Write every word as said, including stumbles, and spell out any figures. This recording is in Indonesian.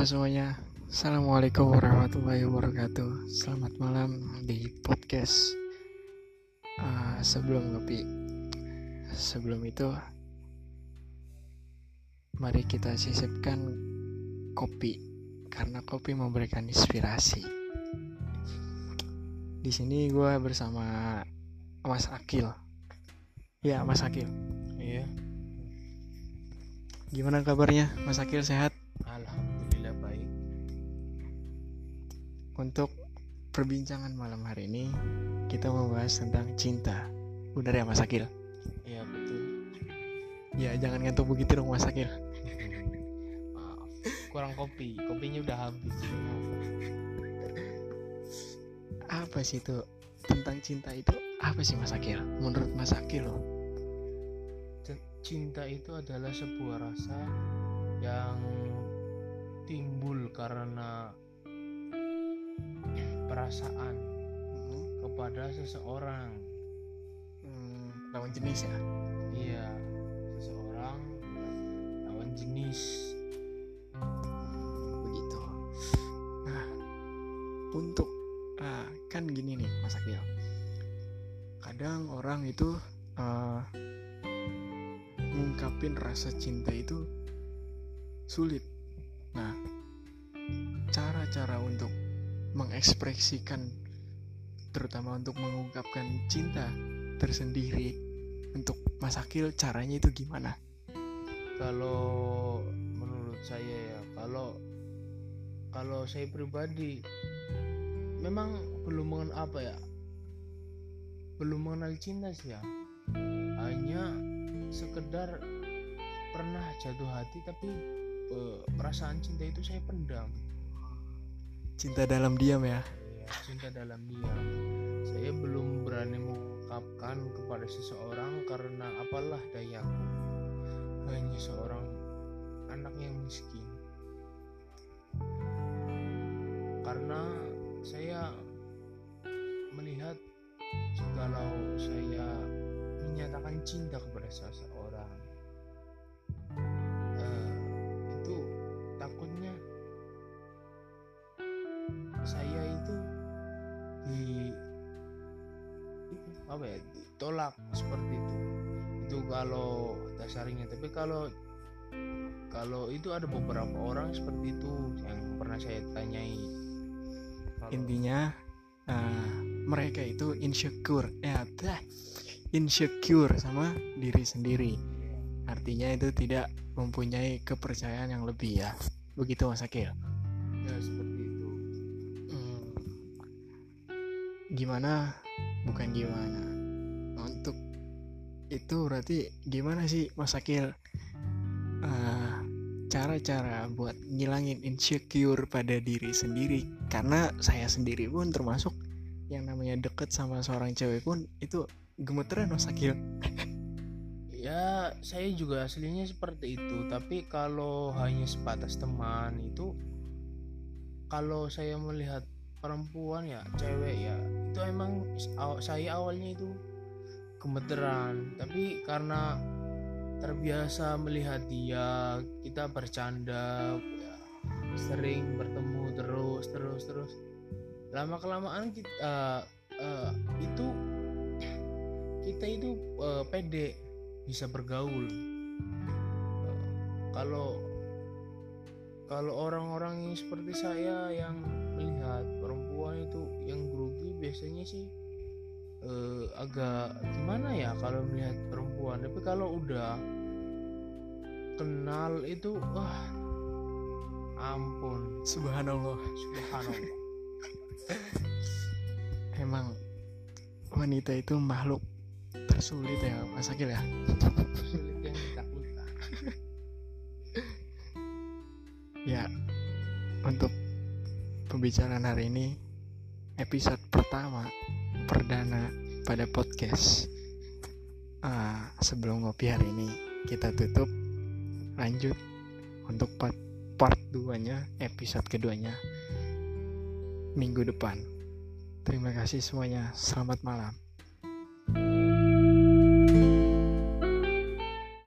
Halo semuanya, Assalamualaikum warahmatullahi wabarakatuh. Selamat malam di podcast uh, Sebelum Ngopi. Sebelum itu, mari kita sisipkan kopi, karena kopi memberikan inspirasi. Di sini gue bersama Mas Akil. Ya, Mas Akil. Iya. Gimana kabarnya, Mas Akil? Sehat? Alhamdulillah baik. Untuk perbincangan malam hari ini kita mau bahas tentang cinta. Benar ya Mas Akil? Iya betul. Ya jangan ngantuk begitu dong Mas Akil. Maaf, kurang kopi, kopinya udah habis. Apa sih itu tentang cinta itu? Apa sih Mas Akil? Menurut Mas Akil loh, cinta itu adalah sebuah rasa yang timbul karena perasaan hmm. kepada seseorang hmm, lawan jenis ya? Iya, seseorang lawan jenis begitu. Nah, untuk nah, kan gini nih Mas Akil, kadang orang itu uh, ngungkapin rasa cinta itu sulit. Nah, cara-cara untuk mengekspresikan, terutama untuk mengungkapkan cinta tersendiri, untuk Mas Akil caranya itu gimana? Kalau menurut saya ya, kalau kalau saya pribadi memang belum mengenal apa ya, belum mengenal cinta sih ya, hanya sekedar pernah jatuh hati tapi perasaan cinta itu saya pendam. Cinta dalam diam ya? Iya, cinta dalam diam. Saya belum berani mengungkapkan kepada seseorang karena apalah dayaku, hanya seorang anak yang miskin. Karena saya melihat jikalau saya menyatakan cinta kepada seseorang, takutnya saya itu di apa ya, ditolak seperti itu. Itu kalau dasarnya. Tapi kalau kalau itu ada beberapa orang seperti itu yang pernah saya tanyai. Kalau intinya uh, mereka itu insecure, ya, insecure sama diri sendiri. Artinya itu tidak mempunyai kepercayaan yang lebih ya. Begitu Mas Akil. Ya seperti itu. hmm. Gimana? Bukan gimana. Untuk itu berarti gimana sih Mas Akil uh, cara-cara buat ngilangin insecure pada diri sendiri? Karena saya sendiri pun termasuk yang namanya deket sama seorang cewek pun itu gemeteran Mas Akil. Ya saya juga aslinya seperti itu, tapi kalau hanya sebatas teman itu, kalau saya melihat perempuan ya, cewek ya, itu emang saya awalnya itu gemeteran, tapi karena terbiasa melihat dia, kita bercanda ya, sering bertemu terus terus terus lama kelamaan kita uh, uh, itu kita itu uh, pede bisa bergaul. Kalau kalau orang-orang yang seperti saya yang melihat perempuan itu yang grogi biasanya sih eh, agak gimana ya kalau melihat perempuan. Tapi kalau udah kenal itu wah ampun, subhanallah subhanallah. Emang wanita itu makhluk tersulit ya Mas Akil ya. Sulit yang ditakutkan. Ya, untuk pembicaraan hari ini, episode pertama perdana pada podcast uh, Sebelum Ngopi hari ini kita tutup. Lanjut untuk part, part duanya, episode keduanya minggu depan. Terima kasih semuanya. Selamat malam.